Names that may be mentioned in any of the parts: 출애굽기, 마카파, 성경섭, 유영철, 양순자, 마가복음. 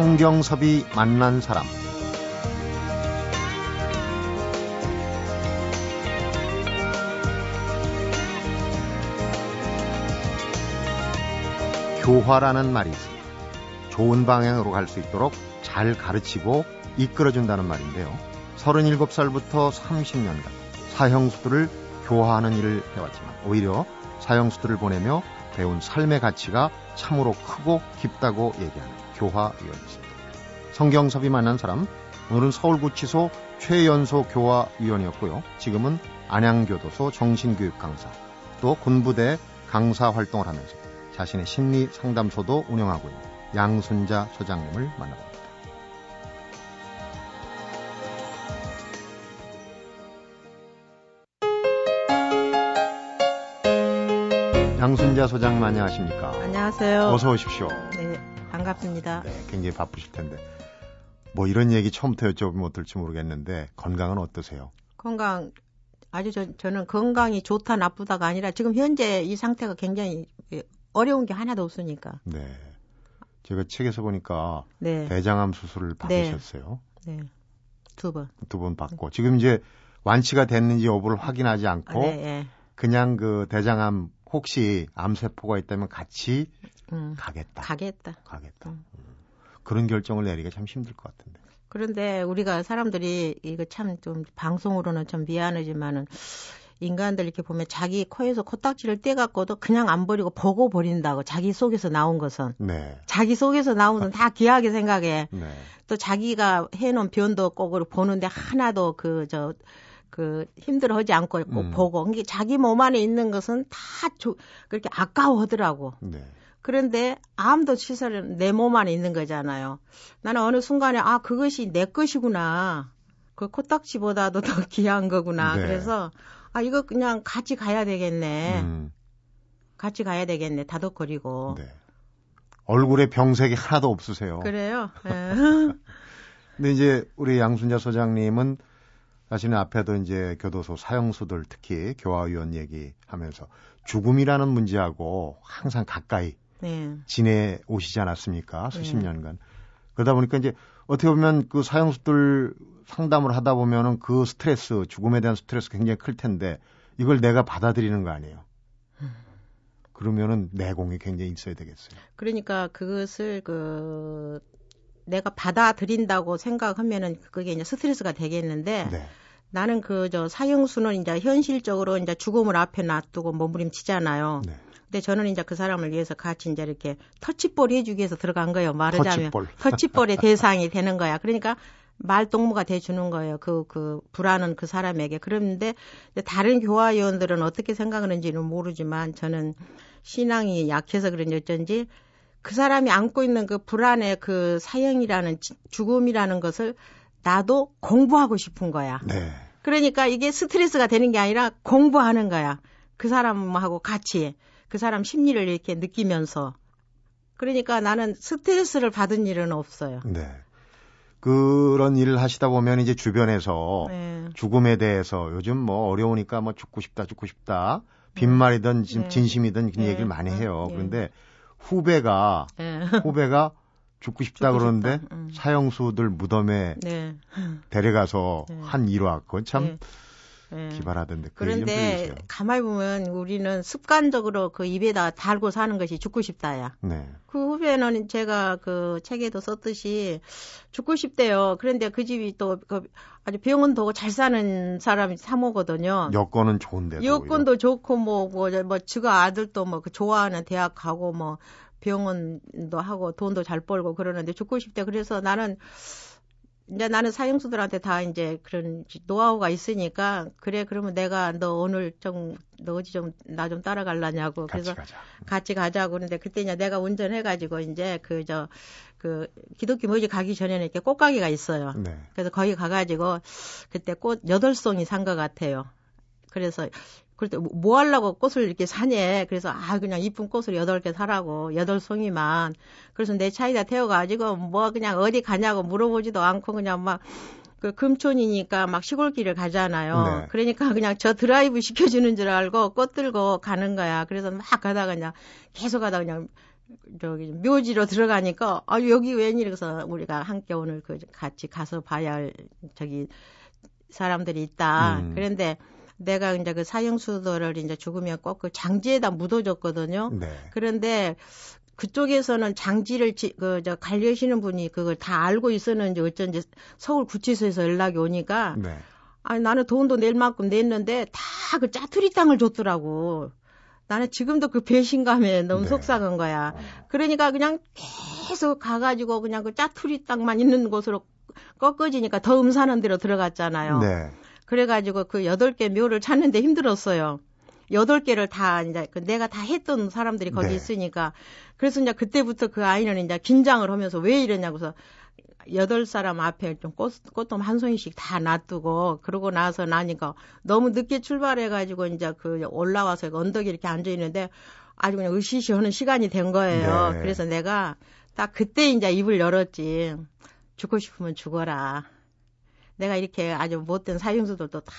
성경섭이 만난 사람. 교화라는 말이지. 좋은 방향으로 갈 수 있도록 잘 가르치고 이끌어준다는 말인데요. 37살부터 30년간 사형수들을 교화하는 일을 해왔지만 오히려 사형수들을 보내며 배운 삶의 가치가 참으로 크고 깊다고 얘기하는 교화위원이었습니다. 성경섭이 만난 사람, 오늘은 서울구치소 최연소 교화위원이었고요. 지금은 안양교도소 정신교육 강사, 또 군부대 강사 활동을 하면서 자신의 심리상담소도 운영하고 있는 양순자 소장님을 만나봅니다. 양순자 소장님 안녕하십니까? 안녕하세요. 어서 오십시오. 네, 반갑습니다. 네, 굉장히 바쁘실 텐데 뭐 이런 얘기 처음부터 여쭤보면 어떨지 모르겠는데 건강은 어떠세요? 건강 아주 저는 건강이 좋다 나쁘다가 아니라 지금 현재 이 상태가 굉장히 어려운 게 하나도 없으니까. 네. 제가 책에서 보니까 네. 대장암 수술을 받으셨어요. 네. 네. 두 번. 두 번 받고 지금 이제 완치가 됐는지 여부를 확인하지 않고 네, 네. 그냥 그 대장암 혹시 암세포가 있다면 같이 가겠다. 그런 결정을 내리기가 참 힘들 것 같은데. 그런데 우리가 사람들이 이거 참 좀 방송으로는 참 미안하지만은 인간들 이렇게 보면 자기 코에서 코딱지를 떼갖고도 그냥 안 버리고 보고 버린다고. 자기 속에서 나온 것은. 네. 자기 속에서 나온 건 다 귀하게 생각해. 네. 또 자기가 해놓은 변도 꼭 보는데 하나도 힘들어하지 않고 보고. 그러니까 자기 몸 안에 있는 것은 다 그렇게 아까워하더라고. 네. 그런데 암도 치사는 내 몸 안에 있는 거잖아요. 나는 어느 순간에 아 그것이 내 것이구나. 그 코딱지보다도 더 귀한 거구나. 네. 그래서 아 이거 그냥 같이 가야 되겠네. 다독거리고. 네. 얼굴에 병색이 하나도 없으세요. 그래요? 네. 근데 이제 우리 양순자 소장님은 사실은 앞에도 이제 교도소 사형수들 특히 교화위원 얘기하면서 죽음이라는 문제하고 항상 가까이 네. 지내오시지 않았습니까? 수십 년간. 그러다 보니까 이제 어떻게 보면 그 사형수들 상담을 하다 보면은 그 스트레스, 죽음에 대한 스트레스 굉장히 클 텐데 이걸 내가 받아들이는 거 아니에요? 그러면은 내공이 굉장히 있어야 되겠어요. 그러니까 그것을 내가 받아들인다고 생각하면은 그게 이제 스트레스가 되겠는데 네. 나는 사형수는 이제 현실적으로 이제 죽음을 앞에 놔두고 몸부림치잖아요. 네. 근데 저는 이제 그 사람을 위해서 같이 이제 이렇게 터치볼 해주기 위해서 들어간 거예요. 말하자면 터치볼의 대상이 되는 거야. 그러니까 말동무가 돼주는 거예요. 그 불안은 그 사람에게. 그런데 다른 교화위원들은 어떻게 생각하는지는 모르지만 저는 신앙이 약해서 그런지 어쩐지 그 사람이 안고 있는 그 불안의 그 사형이라는 죽음이라는 것을 나도 공부하고 싶은 거야. 네. 그러니까 이게 스트레스가 되는 게 아니라 공부하는 거야. 그 사람하고 같이 그 사람 심리를 이렇게 느끼면서. 그러니까 나는 스트레스를 받은 일은 없어요. 네. 그런 일을 하시다 보면 이제 주변에서 네. 죽음에 대해서 요즘 뭐 어려우니까 뭐 죽고 싶다. 빈말이든 네. 진심이든 그런 네. 얘기를 많이 해요. 네. 그런데 후배가 네. 죽고 싶다 그러는데 사형수들 무덤에 네. 데려가서 네. 한 일화 그건 참 네. 기발하던데. 그런데 가만히 보면 우리는 습관적으로 그 입에다 달고 사는 것이 죽고 싶다야. 네. 그 후배는 제가 그 책에도 썼듯이 죽고 싶대요. 그런데 그 집이 또 그 아주 병원도 오고 잘 사는 사람이 사모거든요. 여건은 좋은데. 여건도 좋고 뭐 지가 아들도 뭐 그 좋아하는 대학 가고 뭐 병원도 하고 돈도 잘 벌고 그러는데 죽고 싶대. 그래서 나는 사형수들한테 다 이제 그런 노하우가 있으니까 그래 그러면 내가 너 어디 좀 나 좀 따라갈라냐고 그래서 같이 가자고 그런데 그때 이제 내가 운전해가지고 이제 그 기독교 모집 가기 전에는 이렇게 꽃가게가 있어요. 네. 그래서 거기 가가지고 그때 꽃 8송이 산 것 같아요. 그래서 그때 뭐 하려고 꽃을 이렇게 사냐. 그래서 그냥 이쁜 꽃을 8개 사라고. 8송이만. 그래서 내 차에다 태워가지고 뭐 그냥 어디 가냐고 물어보지도 않고 그냥 막 그 금촌이니까 막 시골길을 가잖아요. 네. 그러니까 그냥 저 드라이브 시켜주는 줄 알고 꽃 들고 가는 거야. 그래서 막 가다가 그냥 계속 가다가 그냥 저기 묘지로 들어가니까 아 여기 웬일이라서 우리가 함께 오늘 그 같이 가서 봐야 할 저기 사람들이 있다. 그런데 내가 이제 그 사형수들을 이제 죽으면 꼭 그 장지에다 묻어줬거든요. 네. 그런데 그쪽에서는 장지를 저 관리하시는 분이 그걸 다 알고 있었는지 어쩐지 서울 구치소에서 연락이 오니까 네. 아니 나는 돈도 낼 만큼 냈는데 다 그 짜투리 땅을 줬더라고. 나는 지금도 그 배신감에 너무 네. 속상한 거야. 그러니까 그냥 계속 가가지고 그냥 그 짜투리 땅만 있는 곳으로 꺾어지니까 더 음산한 데로 들어갔잖아요. 네. 그래가지고 그 8개 묘를 찾는데 힘들었어요. 8개를 다 이제 내가 다 했던 사람들이 거기 네. 있으니까. 그래서 이제 그때부터 그 아이는 이제 긴장을 하면서 왜 이러냐고서 8사람 앞에 좀 꽃돔 한 송이씩 다 놔두고 그러고 나서 나니까 너무 늦게 출발해가지고 이제 그 올라와서 언덕에 이렇게 앉아있는데 아주 그냥 으시시 하는 시간이 된 거예요. 네. 그래서 내가 딱 그때 이제 입을 열었지. 죽고 싶으면 죽어라. 내가 이렇게 아주 못된 사형수들도 다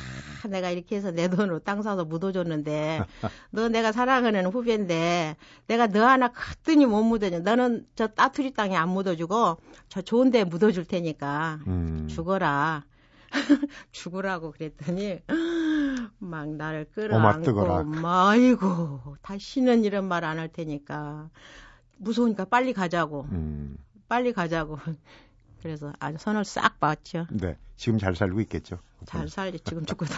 내가 이렇게 해서 내 돈으로 땅 사서 묻어줬는데 너 내가 사랑하는 후배인데 내가 너 하나 거뜬히 못 묻어줘. 너는 저 따투리 땅에 안 묻어주고 저 좋은 데 묻어줄 테니까 죽어라. 죽으라고 그랬더니 막 나를 끌어안고 아이고 다시는 이런 말 안 할 테니까 무서우니까 빨리 가자고. 빨리 가자고. 그래서 아주 선을 싹 봤죠. 네, 지금 잘 살고 있겠죠. 잘 살지. 지금 죽고도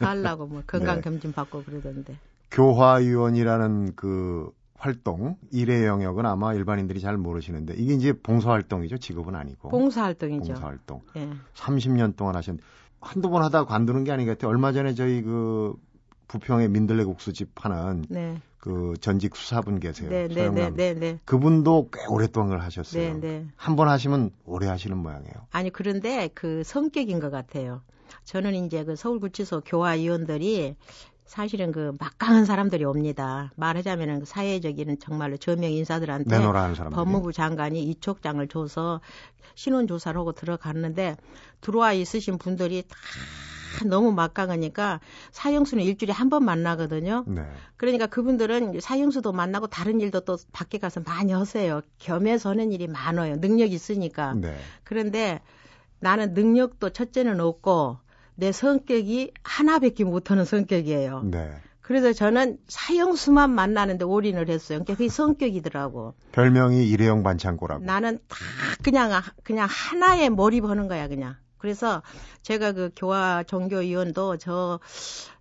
살라고 뭐 건강 검진 받고 그러던데. 교화위원이라는 그 활동 일의 영역은 아마 일반인들이 잘 모르시는데 이게 이제 봉사활동이죠. 직업은 아니고. 봉사활동이죠. 봉사활동. 예. 30년 동안 하신 한두 번 하다 관두는 게 아닌 것 같아요. 얼마 전에 저희 그 부평의 민들레국수집 하는 네. 그 전직 수사분 계세요. 네. 그분도 꽤 오랫동안 하셨어요. 네. 한 번 하시면 오래 하시는 모양이에요. 아니 그런데 그 성격인 것 같아요. 저는 이제 그 서울구치소 교화위원들이 사실은 그 막강한 사람들이 옵니다. 말하자면은 사회적인 정말로 저명 인사들한테 법무부 장관이 이촉장을 줘서 신원 조사를 하고 들어갔는데 들어와 있으신 분들이 다 너무 막강하니까 사형수는 일주일에 한 번 만나거든요. 네. 그러니까 그분들은 사형수도 만나고 다른 일도 또 밖에 가서 많이 하세요. 겸해서 하는 일이 많아요. 능력이 있으니까. 네. 그런데 나는 능력도 첫째는 없고 내 성격이 하나밖에 못하는 성격이에요. 네. 그래서 저는 사형수만 만나는데 올인을 했어요. 그러니까 그게 성격이더라고. 별명이 일회용 반창고라고. 나는 다 그냥 하나에 몰입하는 거야 그냥. 그래서 제가 그 교화 종교위원도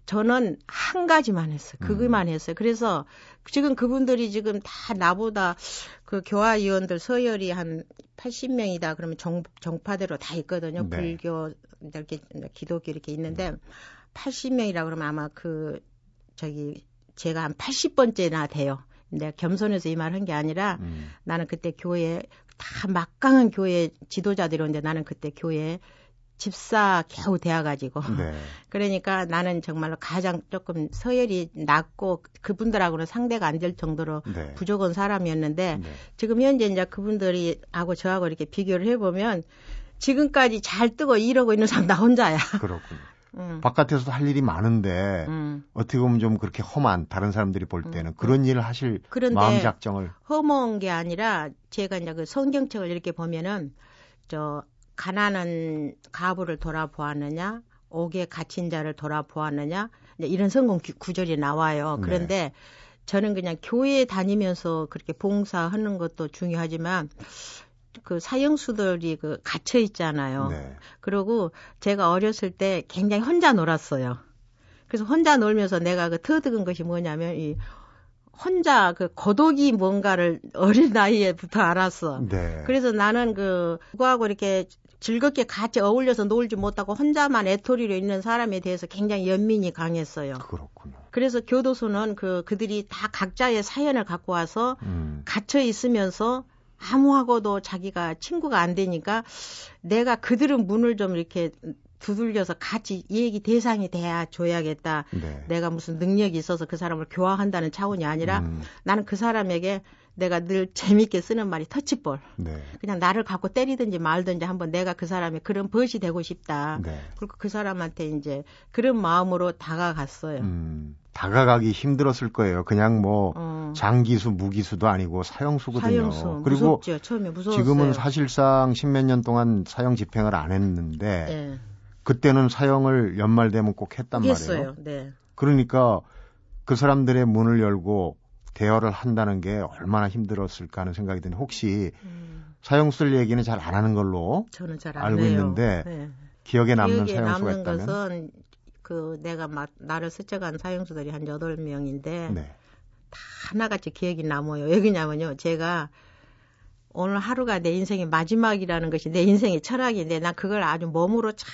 저는 한 가지만 했어요. 그것만 했어요. 그래서 지금 그분들이 지금 다 나보다 그 교화위원들 서열이 한 80명이다. 그러면 정파대로 다 있거든요. 네. 불교, 이렇게 기독교 이렇게 있는데 80명이라 그러면 아마 그 저기 제가 한 80번째나 돼요. 내가 겸손해서 이 말 한 게 아니라 나는 그때 교회 다 막강한 교회 지도자들이 오는데 나는 그때 교회 집사 겨우 되어가지고 네. 그러니까 나는 정말로 가장 조금 서열이 낮고 그분들하고는 상대가 안 될 정도로 네. 부족한 사람이었는데 네. 지금 현재 이제 그분들이 하고 저하고 이렇게 비교를 해보면 지금까지 잘 뜨고 이러고 있는 사람 나 혼자야. 그렇군요. 바깥에서도 할 일이 많은데 어떻게 보면 좀 그렇게 험한 다른 사람들이 볼 때는 그런 일을 하실 마음 작정을. 험한 게 아니라 제가 이제 그 성경책을 이렇게 보면은 저 가난한 가부를 돌아보았느냐, 옥에 갇힌 자를 돌아보았느냐 이런 성경 구절이 나와요. 그런데 네. 저는 그냥 교회에 다니면서 그렇게 봉사하는 것도 중요하지만. 그 사형수들이 그 갇혀 있잖아요. 네. 그리고 제가 어렸을 때 굉장히 혼자 놀았어요. 그래서 혼자 놀면서 내가 그 터득한 것이 뭐냐면 이 혼자 그 고독이 뭔가를 어린 나이에부터 알았어. 네. 그래서 나는 그 누구하고 이렇게 즐겁게 같이 어울려서 놀지 못하고 혼자만 애토리로 있는 사람에 대해서 굉장히 연민이 강했어요. 그렇군요. 그래서 교도소는 그들이 다 각자의 사연을 갖고 와서 갇혀 있으면서 아무하고도 자기가 친구가 안 되니까 내가 그들은 문을 좀 이렇게 두들겨서 같이 얘기 대상이 돼야 줘야겠다. 네. 내가 무슨 능력이 있어서 그 사람을 교화한다는 차원이 아니라 나는 그 사람에게 내가 늘 재밌게 쓰는 말이 터치볼. 네. 그냥 나를 갖고 때리든지 말든지 한번 내가 그 사람의 그런 벗이 되고 싶다. 네. 그리고 그 사람한테 이제 그런 마음으로 다가갔어요. 다가가기 힘들었을 거예요. 그냥 뭐 장기수, 무기수도 아니고 사형수거든요. 사형수. 그리고 무섭죠. 처음에 무서웠어요. 지금은 사실상 십몇 년 동안 사형 집행을 안 했는데 네. 그때는 사형을 연말 되면 꼭 했단 말이에요. 네. 그러니까 그 사람들의 문을 열고 대화를 한다는 게 얼마나 힘들었을까 하는 생각이 드는데 혹시 사형수들 얘기는 잘 안 하는 걸로 저는 잘 안 알고 해요. 있는데 네. 기억에 남는 사형수가 있다면? 기억에 남는 것은 그 내가 나를 스쳐간 사형수들이 한 8명인데 네. 다 하나같이 기억이 남아요. 왜냐면요. 제가 오늘 하루가 내 인생의 마지막이라는 것이 내 인생의 철학인데 난 그걸 아주 몸으로 잘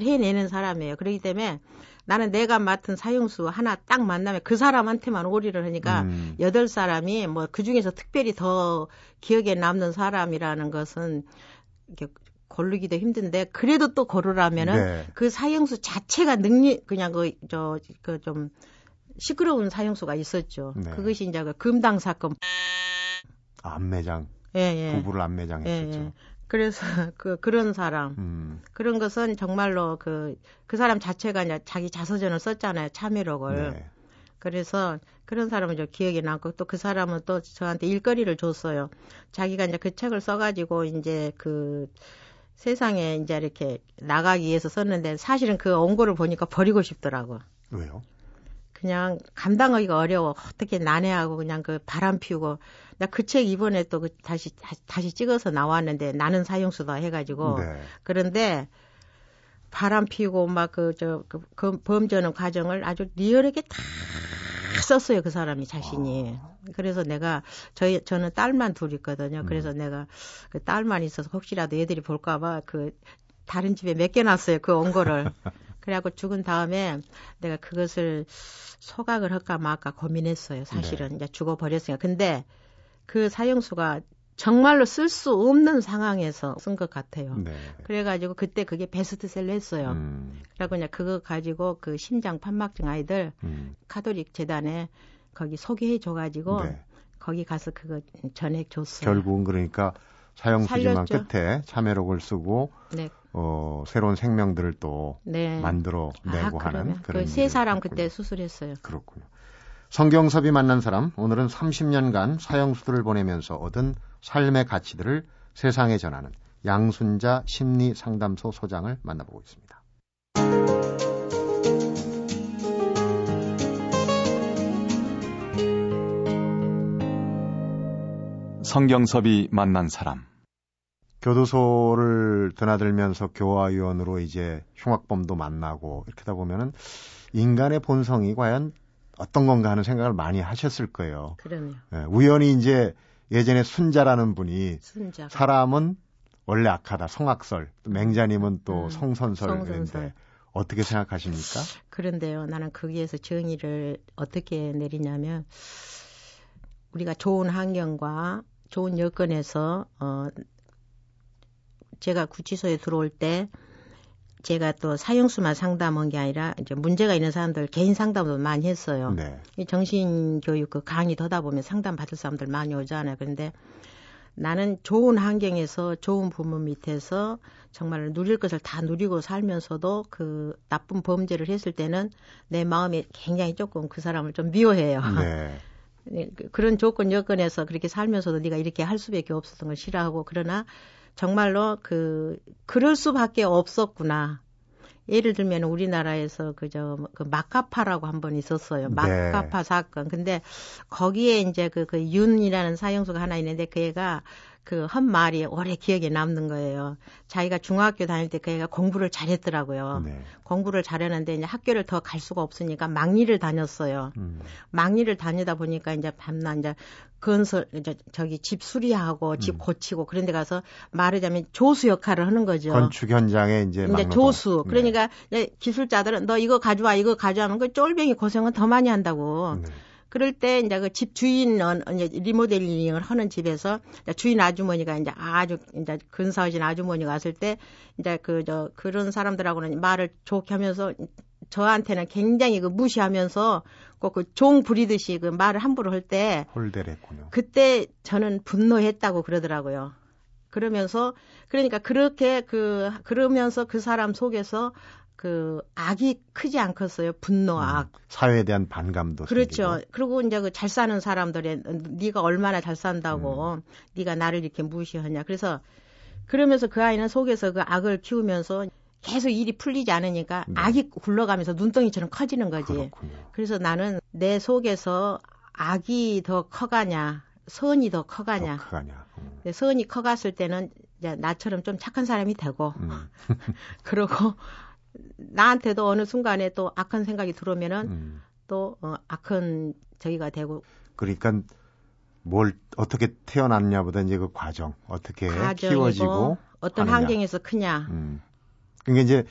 해내는 사람이에요. 그렇기 때문에 나는 내가 맡은 사형수 하나 딱 만나면 그 사람한테만 오리를 하니까 8사람이 뭐 그중에서 특별히 더 기억에 남는 사람이라는 것은 이렇게 고르기도 힘든데 그래도 또 고르라면은 네. 그 사형수 자체가 능력 그냥 좀 시끄러운 사형수가 있었죠. 네. 그것이 이제 그 금당 사건 암매장 예, 예. 부부를 암매장했었죠. 예, 예. 그래서 그런 사람 그런 것은 정말로 그 사람 자체가 이제 자기 자서전을 썼잖아요. 참회록을. 네. 그래서 그런 사람은 좀 기억에 남고 또 그 사람은 또 저한테 일거리를 줬어요. 자기가 이제 그 책을 써가지고 이제 그 세상에 이제 이렇게 나가기 위해서 썼는데 사실은 그 원고를 보니까 버리고 싶더라고. 왜요? 그냥 감당하기가 어려워. 어떻게 난해하고 그냥 그 바람 피우고. 나 그 책 이번에 또 다시 찍어서 나왔는데 나는 사형수다 해가지고. 네. 그런데 바람 피우고 막 그 범죄는 과정을 아주 리얼하게 다 썼어요. 그 사람이 자신이. 그래서 내가 저는 딸만 둘 있거든요. 그래서 내가 그 딸만 있어서 혹시라도 애들이 볼까 봐 그 다른 집에 맡겨놨어요. 그 원고를. 그래갖고 죽은 다음에 내가 그것을 소각을 할까 말까 고민했어요. 사실은. 네. 이제 죽어버렸으니까. 근데 그 사형수가 정말로 쓸 수 없는 상황에서 쓴 것 같아요. 네. 그래가지고 그때 그게 베스트셀러 했어요. 그래갖고 그냥 그거 가지고 그 심장 판막증 아이들 카톨릭 재단에 거기 소개해줘가지고 네. 거기 가서 그거 전해줬어요. 결국은 그러니까 사형수지만 끝에 참회록을 쓰고 네. 새로운 생명들을 또 네. 만들어내고 하는 그런 세 사람 했군요. 그때 수술했어요. 그렇군요. 성경섭이 만난 사람, 오늘은 30년간 사형수들을 보내면서 얻은 삶의 가치들을 세상에 전하는 양순자 심리상담소 소장을 만나보고 있습니다. 성경섭이 만난 사람. 교도소를 드나들면서 교화위원으로 이제 흉악범도 만나고 이렇게 하다 보면은 인간의 본성이 과연 어떤 건가 하는 생각을 많이 하셨을 거예요. 그러네요. 예, 우연히 이제 예전에 순자라는 분이 사람은 원래 악하다, 성악설, 또 맹자님은 또 성선설인데 어떻게 생각하십니까? 그런데요, 나는 거기에서 정의를 어떻게 내리냐면 우리가 좋은 환경과 좋은 여건에서 제가 구치소에 들어올 때 제가 또 사형수만 상담한 게 아니라 이제 문제가 있는 사람들 개인 상담도 많이 했어요. 네. 이 정신교육 그 강의 더다 보면 상담 받을 사람들 많이 오잖아요. 그런데 나는 좋은 환경에서 좋은 부모 밑에서 정말 누릴 것을 다 누리고 살면서도 그 나쁜 범죄를 했을 때는 내 마음이 굉장히 조금 그 사람을 좀 미워해요. 네. 그런 조건 여건에서 그렇게 살면서도 네가 이렇게 할 수밖에 없었던 걸 싫어하고 그러나 정말로 그럴 수밖에 없었구나. 예를 들면 우리나라에서 그 마카파라고 한 번 있었어요. 마카파 네. 사건. 근데 거기에 이제 그 윤이라는 사형수가 하나 있는데 그 애가 그 한 말이 오래 기억에 남는 거예요. 자기가 중학교 다닐 때 그 애가 공부를 잘했더라고요. 네. 공부를 잘했는데 이제 학교를 더 갈 수가 없으니까 망리를 다녔어요. 망리를 다니다 보니까 이제 밤낮 이제 건설 이제 저기 집 수리하고 집 고치고 그런 데 가서 말하자면 조수 역할을 하는 거죠. 건축 현장에 이제 조수. 네. 그러니까 이제 기술자들은 너 이거 가져와 이거 가져와 하면 그 쫄병이 고생은 더 많이 한다고. 네. 그럴 때 이제 그 집 주인은 이제 리모델링을 하는 집에서 이제 주인 아주머니가 이제 아주 이제 근사하신 아주머니가 왔을 때 이제 그런 사람들하고는 말을 좋게 하면서 저한테는 굉장히 그 무시하면서 꼭 그 종 부리듯이 그 말을 함부로 할 때 홀대를 했군요. 그때 저는 분노했다고 그러더라고요. 그러면서 그러니까 그렇게 그러면서 그 사람 속에서 그 악이 크지 않겠어요. 분노 악. 사회에 대한 반감도. 그렇죠. 생기고. 그리고 이제 그 잘 사는 사람들의 네가 얼마나 잘 산다고 네가 나를 이렇게 무시하냐. 그래서 그러면서 그 아이는 속에서 그 악을 키우면서 계속 일이 풀리지 않으니까 네. 악이 굴러가면서 눈덩이처럼 커지는 거지. 그렇군요. 그래서 나는 내 속에서 악이 더 커가냐, 선이 더 커가냐. 선이 커갔을 때는 이제 나처럼 좀 착한 사람이 되고 그러고 나한테도 어느 순간에 또 악한 생각이 들어오면은 또 악한 저기가 되고. 그러니까 뭘 어떻게 태어났냐보다 이제 그 과정 어떻게 키워지고 어떤 하느냐. 환경에서 크냐. 그러니까 이제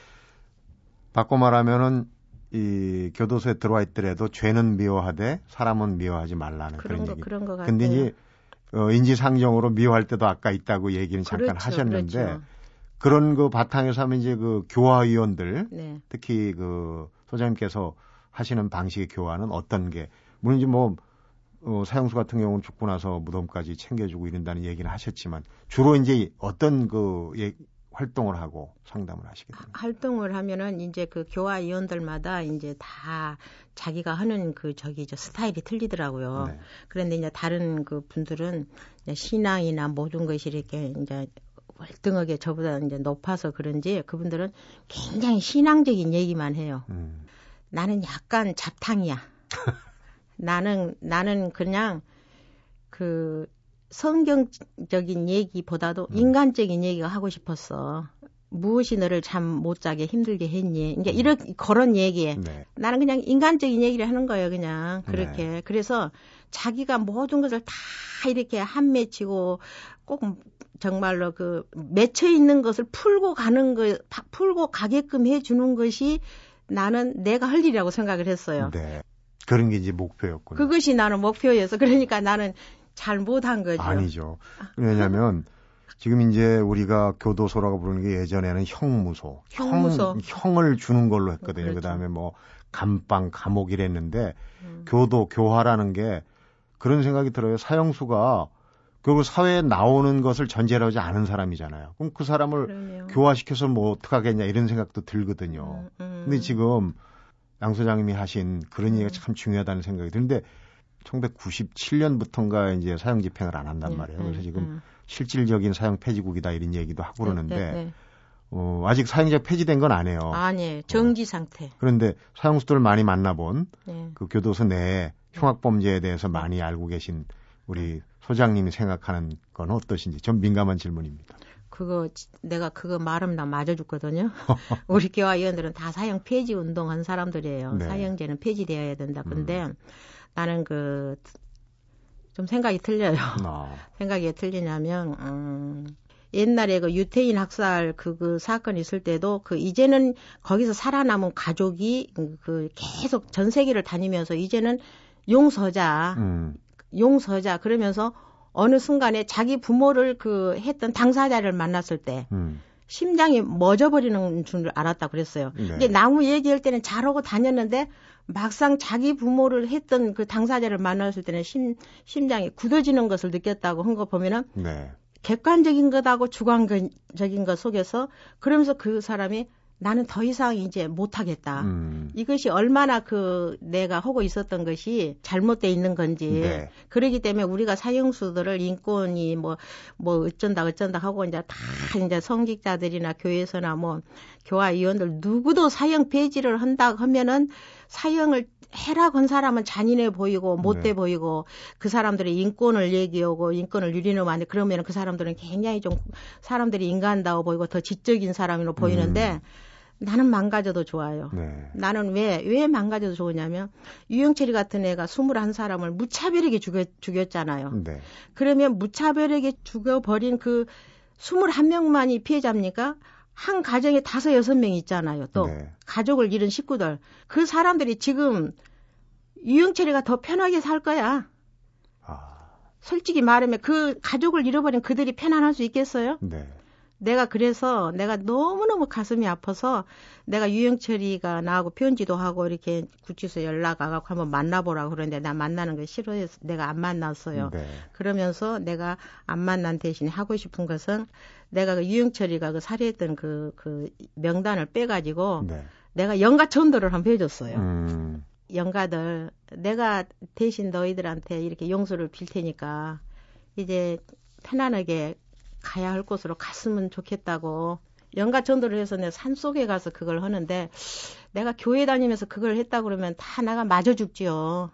바꿔 말하면은 이 교도소에 들어와 있더라도 죄는 미워하되 사람은 미워하지 말라는 그런 얘기. 그런 거 같아요. 근데 이제 인지상정으로 미워할 때도 아까 있다고 얘기는 그렇죠, 잠깐 하셨는데 그렇죠. 그런 그 바탕에서 하면 이제 그 교화위원들 네. 특히 그 소장님께서 하시는 방식의 교화는 어떤 게 물론 이제 뭐 사형수 같은 경우는 죽고 나서 무덤까지 챙겨주고 이런다는 얘기는 하셨지만 주로 이제 어떤 그 활동을 하고 상담을 하시게 됩니다. 활동을 하면은 이제 그 교화위원들마다 이제 다 자기가 하는 그 스타일이 틀리더라고요. 네. 그런데 이제 다른 그 분들은 이제 신앙이나 모든 것이 이렇게 이제 월등하게 저보다 이제 높아서 그런지 그분들은 굉장히 신앙적인 얘기만 해요. 나는 약간 잡탕이야. 나는 그냥 그 성경적인 얘기보다도 인간적인 얘기가 하고 싶었어. 무엇이 너를 잠 못 자게 힘들게 했니? 그러니까 이런 그런 얘기에 네. 나는 그냥 인간적인 얘기를 하는 거예요, 그냥 그렇게. 네. 그래서 자기가 모든 것을 다 이렇게 한 맺히고 꼭 정말로 그 맺혀 있는 것을 풀고 가는 거, 풀고 가게끔 해주는 것이 나는 내가 할 일이라고 생각을 했어요. 네, 그런 게 이제 목표였군요. 그것이 나는 목표였어. 그러니까 나는 잘 못한 거죠. 아니죠. 왜냐하면 지금 이제 우리가 교도소라고 부르는 게 예전에는 형무소, 형을 주는 걸로 했거든요. 그렇죠. 그다음에 뭐 감방, 감옥 이랬는데 교도, 교화라는 게 그런 생각이 들어요. 사형수가 결국 사회에 나오는 것을 전제로 하지 않은 사람이잖아요. 그럼 그 사람을 그럼요. 교화시켜서 뭐 어떡하겠냐 이런 생각도 들거든요. 근데 지금 양 소장님이 하신 그런 얘기가 참 중요하다는 생각이 드는데 1997년부터인가 이제 사형 집행을 안 한단 말이에요. 그래서 지금 실질적인 사형 폐지국이다 이런 얘기도 하고 그러는데 아직 사형제가 폐지된 건 아니에요. 아니에요. 정지 상태. 그런데 사형수들을 많이 만나본 그 교도소 내에 흉악범죄에 대해서 많이 알고 계신 우리 소장님이 생각하는 건 어떠신지 좀 민감한 질문입니다. 내가 그거 말하면 나 맞아 죽거든요. 우리 교화위원들은 다 사형 폐지 운동한 사람들이에요. 네. 사형제는 폐지되어야 된다. 근데 나는 좀 생각이 틀려요. 생각이 왜 틀리냐면 옛날에 그 유태인 학살 그 사건 있을 때도 이제는 거기서 살아남은 가족이 계속 전 세계를 다니면서 이제는 용서자 그러면서 어느 순간에 자기 부모를 했던 당사자를 만났을 때 심장이 멎어버리는 줄 알았다고 그랬어요. 네. 근데 나무 얘기할 때는 잘하고 다녔는데 막상 자기 부모를 했던 그 당사자를 만났을 때는 심장이 굳어지는 것을 느꼈다고 한 거 보면은 네. 객관적인 것하고 주관적인 것 속에서 그러면서 그 사람이 나는 더 이상 이제 못하겠다. 이것이 얼마나 내가 하고 있었던 것이 잘못되어 있는 건지. 네. 그러기 때문에 우리가 사형수들을 인권이 뭐 어쩐다 하고 이제 다 이제 성직자들이나 교회에서나 뭐 교화위원들 누구도 사형 폐지를 한다 하면은 사형을 해라 건 사람은 잔인해 보이고 못돼 보이고 그 사람들의 인권을 얘기하고 인권을 유린하면 그러면 그 사람들은 굉장히 좀 사람들이 인간다워 보이고 더 지적인 사람으로 보이는데 나는 망가져도 좋아요. 네. 나는 왜 망가져도 좋으냐면 유영철이 같은 애가 21사람을 무차별하게 죽였잖아요. 네. 그러면 무차별하게 죽여버린 21명만이 피해자입니까? 한 가정에 5-6명이 있잖아요. 또 네. 가족을 잃은 식구들. 그 사람들이 지금 유영철이가 더 편하게 살 거야. 솔직히 말하면 가족을 잃어버린 그들이 편안할 수 있겠어요? 네. 내가 너무너무 가슴이 아파서 내가 유영철이가 나하고 편지도 하고 이렇게 구치소에 연락 와서 한번 만나보라고 그러는데 나 만나는 거 싫어해서 내가 안 만났어요. 네. 그러면서 내가 안 만난 대신에 하고 싶은 것은 내가 유영철이가 살해했던 명단을 빼가지고 네. 내가 영가 전도를 한번 해줬어요. 영가들, 내가 대신 너희들한테 이렇게 용서를 빌 테니까 이제 편안하게 가야 할 곳으로 갔으면 좋겠다고 영가 전도를 해서 내 산속에 가서 그걸 하는데, 내가 교회 다니면서 그걸 했다 그러면 다 나가 맞아 죽지요.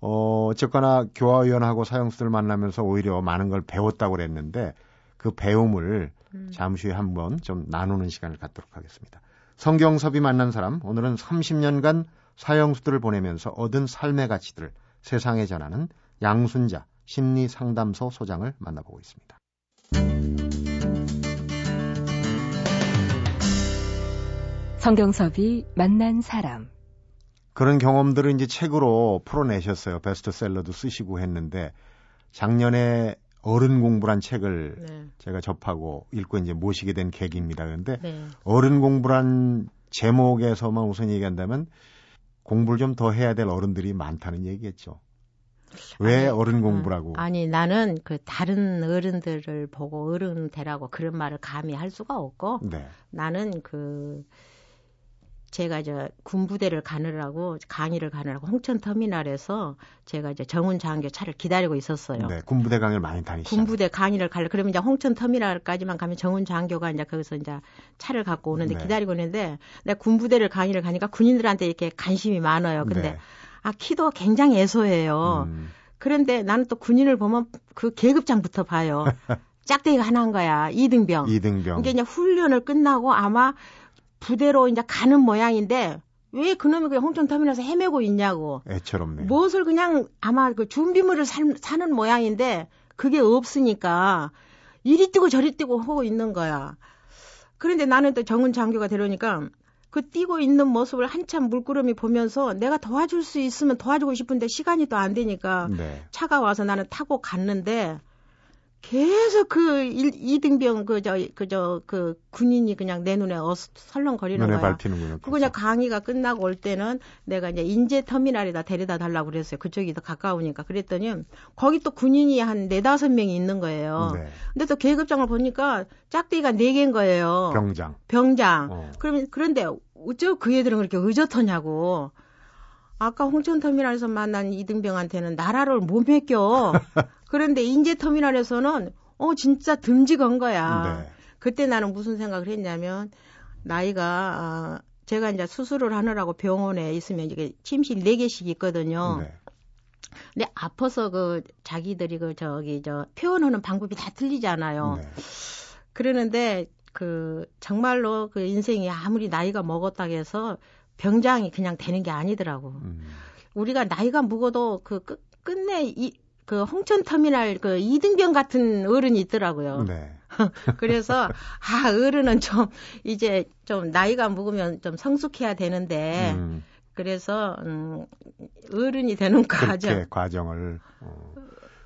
어쨌거나 교화위원하고 사형수들 만나면서 오히려 많은 걸 배웠다고 그랬는데, 그 배움을 잠시 후에 한번 좀 나누는 시간을 갖도록 하겠습니다. 성경섭이 만난 사람, 오늘은 30년간 사형수들을 보내면서 얻은 삶의 가치들을 세상에 전하는 양순자 심리상담소 소장을 만나보고 있습니다. 성경섭이 만난 사람. 그런 경험들을 이제 책으로 풀어내셨어요. 베스트셀러도 쓰시고 했는데, 작년에 어른 공부란 책을 제가 접하고 읽고 이제 모시게 된 계기입니다. 그런데 어른 공부란 제목에서만 우선 얘기한다면 공부를 좀 더 해야 될 어른들이 많다는 얘기겠죠. 왜 어른 공부라고? 아니, 나는 그 다른 어른들을 보고 어른 되라고 그런 말을 감히 할 수가 없고, 나는 그 제가 이제 군부대를 가느라고 강의를 가느라고 홍천 터미널에서 제가 이제 정훈 장교 차를 기다리고 있었어요. 네, 군부대 강의를 많이 다니시잖아요. 군부대 강의를 가려. 그러면 이제 홍천 터미널까지만 가면 정훈 장교가 이제 거기서 이제 차를 갖고 오는데 기다리고 있는데, 내가 군부대를 강의를 가니까 군인들한테 이렇게 관심이 많아요. 근데 아, 키도 굉장히 애소해요. 그런데 나는 또 군인을 보면 그 계급장부터 봐요. 짝대기가 하나인 거야. 2등병. 이게 이제 훈련을 끝나고 아마 부대로 이제 가는 모양인데, 왜 그놈이 그냥 홍천터미널에서 헤매고 있냐고. 애처럼네. 무엇을 그냥 아마 그 준비물을 사는 모양인데, 그게 없으니까 이리 뛰고 저리 뛰고 하고 있는 거야. 그런데 나는 또 정은 장교가 데려오니까 그 뛰고 있는 모습을 한참 물끄러미 보면서 내가 도와줄 수 있으면 도와주고 싶은데 시간이 또 안 되니까 차가 와서 나는 타고 갔는데, 계속 그 2등병 그 군인이 그냥 내 눈에 설렁거리는 거야. 눈에 밟히는군요. 그냥 강의가 끝나고 올 때는 내가 이제 인제 터미널에다 데려다 달라고 그랬어요. 그쪽이 더 가까우니까. 그랬더니 거기 또 군인이 한 4-5명이 있는 거예요. 근데 또 계급장을 보니까 짝대기가 4개인 거예요. 병장. 그런데 어쩌고 그 애들은 그렇게 의젓하냐고. 아까 홍천터미널에서 만난 2등병한테는 나라를 못 맡겨. 그런데 인제터미널에서는 진짜 듬직한 거야. 그때 나는 무슨 생각을 했냐면, 나이가 제가 이제 수술을 하느라고 병원에 있으면 이게 침실 4개씩 있거든요. 근데 아파서 그 자기들이 그 표현하는 방법이 다 틀리잖아요. 그러는데 그 정말로 그 인생이 아무리 나이가 먹었다고 해서 병장이 그냥 되는 게 아니더라고. 우리가 나이가 먹어도 그 끝내 그 홍천터미널 그 2등병 같은 어른이 있더라고요. 그래서 아, 어른은 좀 이제 좀 나이가 먹으면 좀 성숙해야 되는데, 그래서 어른이 되는 과정을.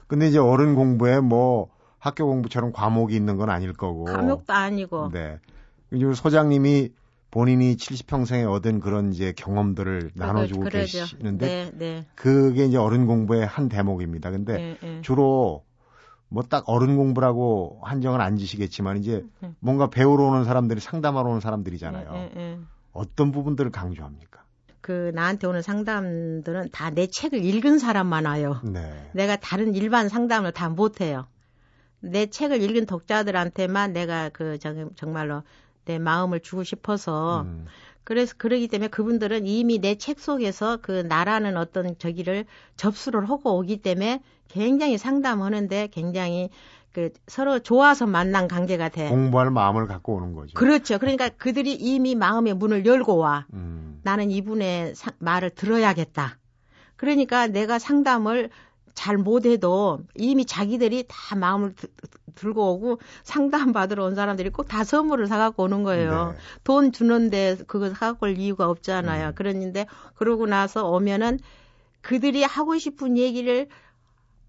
근데 이제 어른 공부에 뭐 학교 공부처럼 과목이 있는 건 아닐 거고. 과목도 아니고. 요즘 소장님이 본인이 70평생에 얻은 그런 이제 경험들을 나눠주고 계시는데, 그게 이제 어른 공부의 한 대목입니다. 근데 주로 뭐 딱 어른 공부라고 한정은 안 지시겠지만, 이제 뭔가 배우러 오는 사람들이 상담하러 오는 사람들이잖아요. 어떤 부분들을 강조합니까? 그 나한테 오는 상담들은 다 내 책을 읽은 사람만 와요. 내가 다른 일반 상담을 다 못해요. 내 책을 읽은 독자들한테만 내가 그 정말로 내 마음을 주고 싶어서, 그래서 그러기 때문에 그분들은 이미 내 책 속에서 그 나라는 어떤 저기를 접수를 하고 오기 때문에 굉장히 상담하는데 굉장히 그 서로 좋아서 만난 관계가 돼. 공부할 마음을 갖고 오는 거죠. 그렇죠. 그러니까 그들이 이미 마음의 문을 열고 와. 나는 이분의 말을 들어야겠다. 그러니까 내가 상담을 잘 못해도 이미 자기들이 다 마음을 들고 오고, 상담받으러 온 사람들이 꼭 다 선물을 사갖고 오는 거예요. 돈 주는데 그거 사갖고 올 이유가 없잖아요. 그런데 그러고 나서 오면은 그들이 하고 싶은 얘기를,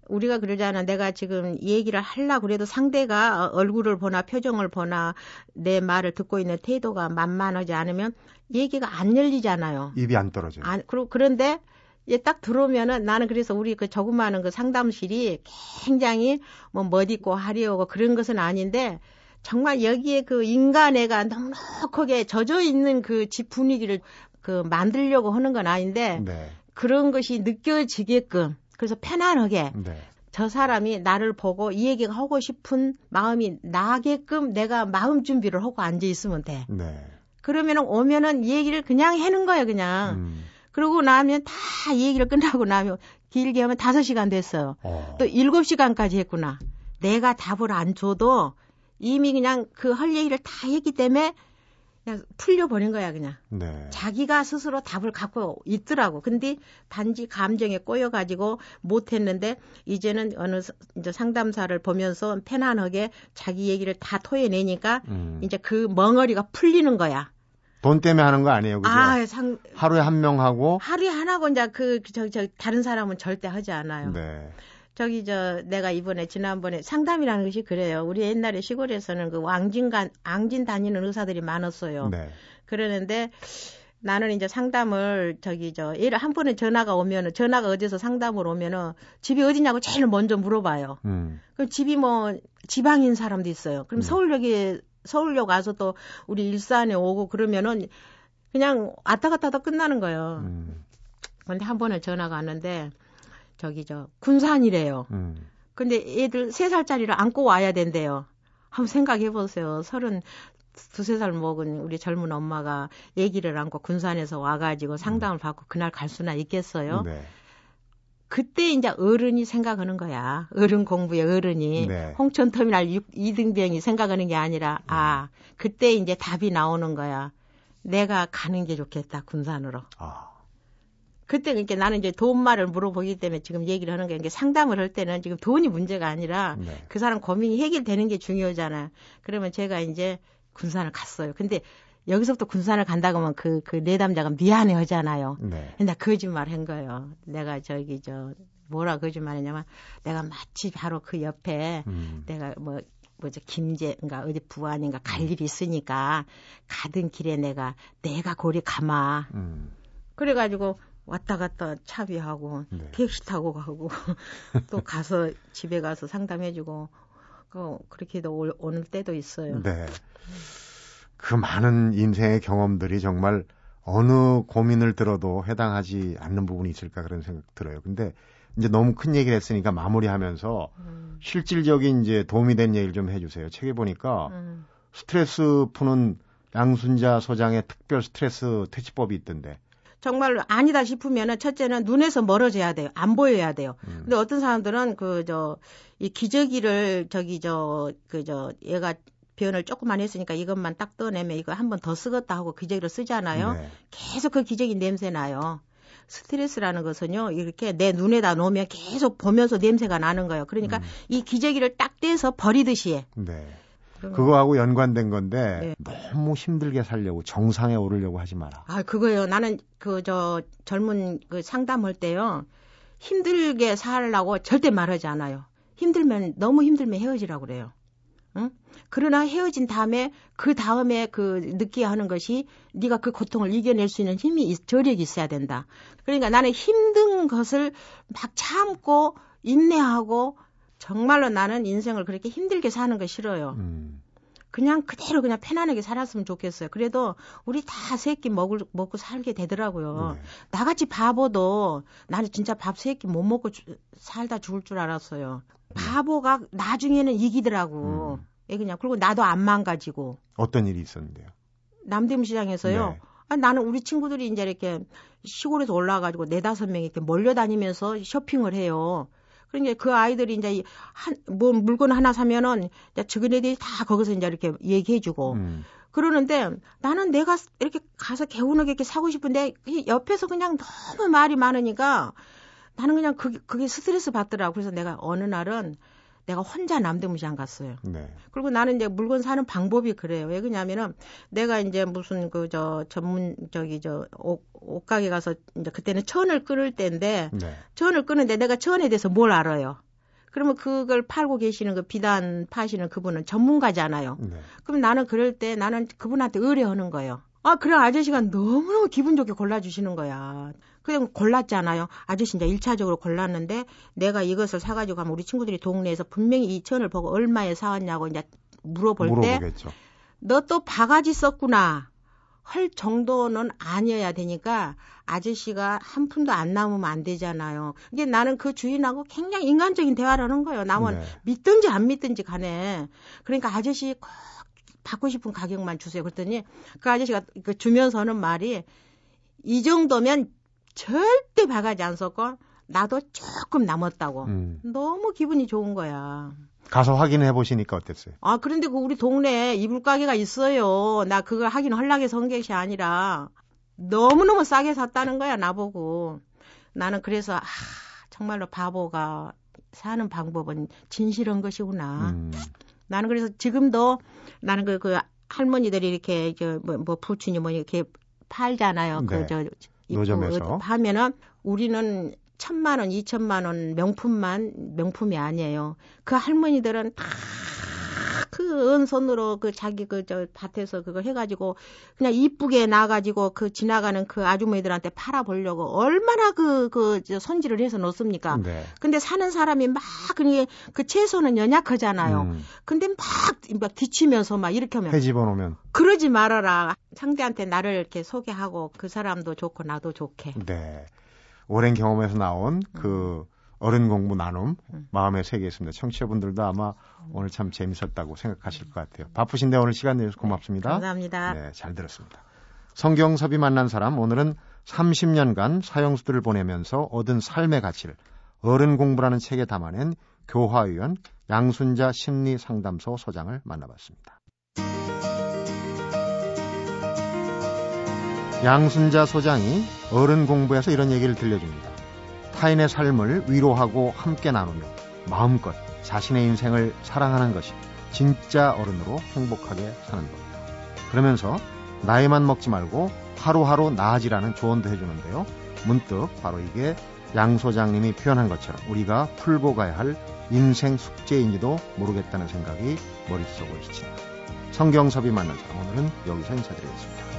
우리가 그러잖아. 내가 지금 얘기를 하려고 그래도 상대가 얼굴을 보나 표정을 보나 내 말을 듣고 있는 태도가 만만하지 않으면 얘기가 안 열리잖아요. 입이 안 떨어져요. 그런데 예, 딱 들어오면은 나는 그래서 우리 그 조그마한 그 상담실이 굉장히 뭐 멋있고 화려하고 그런 것은 아닌데, 정말 여기에 그 인간애가 넉넉하게 젖어 있는 그 집 분위기를 그 만들려고 하는 건 아닌데 네. 그런 것이 느껴지게끔 그래서 편안하게 네. 저 사람이 나를 보고 이 얘기가 하고 싶은 마음이 나게끔 내가 마음 준비를 하고 앉아 있으면 돼. 네. 그러면은 오면은 얘기를 그냥 해는 거예요, 그냥. 그러고 나면 다 얘기를 끝나고 나면 길게 하면 5시간 됐어요. 또 7시간까지 했구나. 내가 답을 안 줘도 이미 그냥 그 할 얘기를 다 했기 때문에 그냥 풀려버린 거야, 그냥. 네. 자기가 스스로 답을 갖고 있더라고. 근데 단지 감정에 꼬여가지고 못했는데, 이제는 어느 이제 상담사를 보면서 편안하게 자기 얘기를 다 토해내니까, 이제 그 멍어리가 풀리는 거야. 돈 때문에 하는 거 아니에요, 그죠? 하루에 한 명 하고? 하루에 하나고, 이제 다른 사람은 절대 하지 않아요. 네. 내가 지난번에 상담이라는 것이 그래요. 우리 옛날에 시골에서는 그 앙진 다니는 의사들이 많았어요. 네. 그러는데 나는 이제 상담을, 예를 한 번에 전화가 어디서 상담을 오면은 집이 어디냐고 제일 먼저 물어봐요. 그럼 집이 지방인 사람도 있어요. 그럼 서울역 와서 또 우리 일산에 오고 그러면은 그냥 왔다 갔다 하다 끝나는 거예요. 근데 한 번에 전화가 왔는데, 군산이래요. 근데 애들 3살짜리를 안고 와야 된대요. 한번 생각해 보세요. 32살 먹은 우리 젊은 엄마가 아기를 안고 군산에서 와가지고 상담을 받고 그날 갈 수나 있겠어요? 네. 그때 이제 어른이 생각하는 거야. 어른 공부에 어른이. 네. 홍천터미널 2등병이 생각하는 게 아니라, 그때 이제 답이 나오는 거야. 내가 가는 게 좋겠다, 군산으로. 그때 나는 이제 돈 말을 물어보기 때문에 지금 얘기를 하는 게 상담을 할 때는 지금 돈이 문제가 아니라 네. 그 사람 고민이 해결되는 게 중요하잖아요. 그러면 제가 이제 군산을 갔어요. 근데 여기서부터 군산을 간다고 하면 그 내담자가 미안해 하잖아요. 네. 근데 거짓말 한 거예요. 내가 뭐라 거짓말 했냐면 내가 마치 바로 그 옆에 내가 김제인가 어디 부안인가 갈 일이 있으니까 가던 길에 내가 고리 감아. 그래가지고 왔다 갔다 차비하고 네. 택시 타고 가고 또 가서 집에 가서 상담해주고 그렇게도 오는 때도 있어요. 네, 그 많은 인생의 경험들이 정말 어느 고민을 들어도 해당하지 않는 부분이 있을까 그런 생각 들어요. 근데 이제 너무 큰 얘기를 했으니까 마무리하면서 실질적인 이제 도움이 된 얘기를 좀 해주세요. 책에 보니까 스트레스 푸는 양순자 소장의 특별 스트레스 퇴치법이 있던데. 정말 아니다 싶으면은 첫째는 눈에서 멀어져야 돼요. 안 보여야 돼요. 근데 어떤 사람들은 이 기저귀를 얘가 변을 조금만 했으니까 이것만 딱 떠내면 이거 한 번 더 쓰겄다 하고 기저귀를 쓰잖아요. 네. 계속 그 기저귀 냄새 나요. 스트레스라는 것은요, 이렇게 내 눈에다 놓으면 계속 보면서 냄새가 나는 거예요. 그러니까 이 기저귀를 딱 떼서 버리듯이. 네. 그거하고 연관된 건데 네. 너무 힘들게 살려고 정상에 오르려고 하지 마라. 그거요. 나는 젊은 상담할 때요. 힘들게 살라고 절대 말하지 않아요. 너무 힘들면 헤어지라고 그래요. 응? 그러나 헤어진 다음에 느끼게 하는 것이 네가 그 고통을 이겨낼 수 있는 저력이 있어야 된다. 그러니까 나는 힘든 것을 막 참고 인내하고 정말로 나는 인생을 그렇게 힘들게 사는 거 싫어요. 그냥 편안하게 살았으면 좋겠어요. 그래도 우리 다 세 끼 먹고 살게 되더라고요. 네. 나같이 바보도 나는 진짜 밥 3끼 못 먹고 살다 죽을 줄 알았어요. 바보가 나중에는 이기더라고. 그리고 나도 안 망가지고. 어떤 일이 있었는데요? 남대문시장에서요. 네. 나는 우리 친구들이 이제 이렇게 시골에서 올라와가지고 4-5명이 이렇게 몰려다니면서 쇼핑을 해요. 그러니까 그 아이들이 물건 하나 사면은 주변 애들이 다 거기서 이렇게 얘기해주고 그러는데 나는 내가 이렇게 가서 개운하게 이렇게 사고 싶은데 옆에서 그냥 너무 말이 많으니까 나는 그냥 그게 스트레스 받더라고. 그래서 내가 어느 날은 내가 혼자 남대문시장 갔어요. 네. 그리고 나는 물건 사는 방법이 그래요. 왜 그러냐면은 내가 무슨 옷가게 가서 그때는 천을 끊을 때인데 네. 천을 끊는데 내가 천에 대해서 뭘 알아요? 그러면 그걸 팔고 계시는 비단 파시는 그분은 전문가잖아요. 네. 그럼 나는 그럴 때 나는 그분한테 의뢰하는 거예요. 그래 아저씨가 너무너무 기분 좋게 골라주시는 거야. 그냥 골랐잖아요. 아저씨 이제 1차적으로 골랐는데 내가 이것을 사가지고 가면 우리 친구들이 동네에서 분명히 이 천을 보고 얼마에 사왔냐고 이제 물어볼 때 너 또 바가지 썼구나 할 정도는 아니어야 되니까 아저씨가 한 푼도 안 남으면 안 되잖아요. 이게 나는 그 주인하고 굉장히 인간적인 대화를 하는 거예요. 남은 네. 믿든지 안 믿든지 간에. 그러니까 아저씨 꼭 받고 싶은 가격만 주세요. 그랬더니 그 아저씨가 주면서는 말이 이 정도면 절대 바가지 안 썼고 나도 조금 남았다고. 너무 기분이 좋은 거야. 가서 확인해 보시니까 어땠어요? 아, 그런데 그 우리 동네에 이불 가게가 있어요. 나 그걸 하긴 헐락에 선 것이 아니라 너무너무 싸게 샀다는 거야, 나보고. 나는 그래서 정말로 바보가 사는 방법은 진실한 것이구나. 나는 그래서 지금도 나는 그 할머니들이 이렇게 부추니 뭐니 이렇게 팔잖아요. 네. 노점에서. 하면은 우리는 1,000만 원, 2,000만 원 명품이 아니에요. 그 할머니들은 다 그 은손으로 그 자기 그 저 밭에서 그거 해가지고 그냥 이쁘게 나가지고 그 지나가는 그 아주머니들한테 팔아보려고 얼마나 그 손질을 해서 놓습니까? 네. 근데 사는 사람이 막 그 채소는 연약하잖아요. 근데 막 뒤치면서 막 이렇게 하면. 회집어 놓으면. 그러지 말아라. 상대한테 나를 이렇게 소개하고 그 사람도 좋고 나도 좋게. 네. 오랜 경험에서 나온 그 어른 공부 나눔 마음의 세계였습니다. 청취자분들도 아마 오늘 참 재밌었다고 생각하실 것 같아요. 바쁘신데 오늘 시간 내주셔서 고맙습니다. 감사합니다. 네, 잘 들었습니다. 성경섭이 만난 사람, 오늘은 30년간 사형수들을 보내면서 얻은 삶의 가치를 어른 공부라는 책에 담아낸 교화위원 양순자 심리상담소 소장을 만나봤습니다. 양순자 소장이 어른 공부에서 이런 얘기를 들려줍니다. 타인의 삶을 위로하고 함께 나누며 마음껏 자신의 인생을 사랑하는 것이 진짜 어른으로 행복하게 사는 겁니다. 그러면서 나이만 먹지 말고 하루하루 나아지라는 조언도 해주는데요. 문득 바로 이게 양 소장님이 표현한 것처럼 우리가 풀고 가야 할 인생 숙제인지도 모르겠다는 생각이 머릿속을 스친다. 성경섭이 만난 사람, 오늘은 여기서 인사드리겠습니다.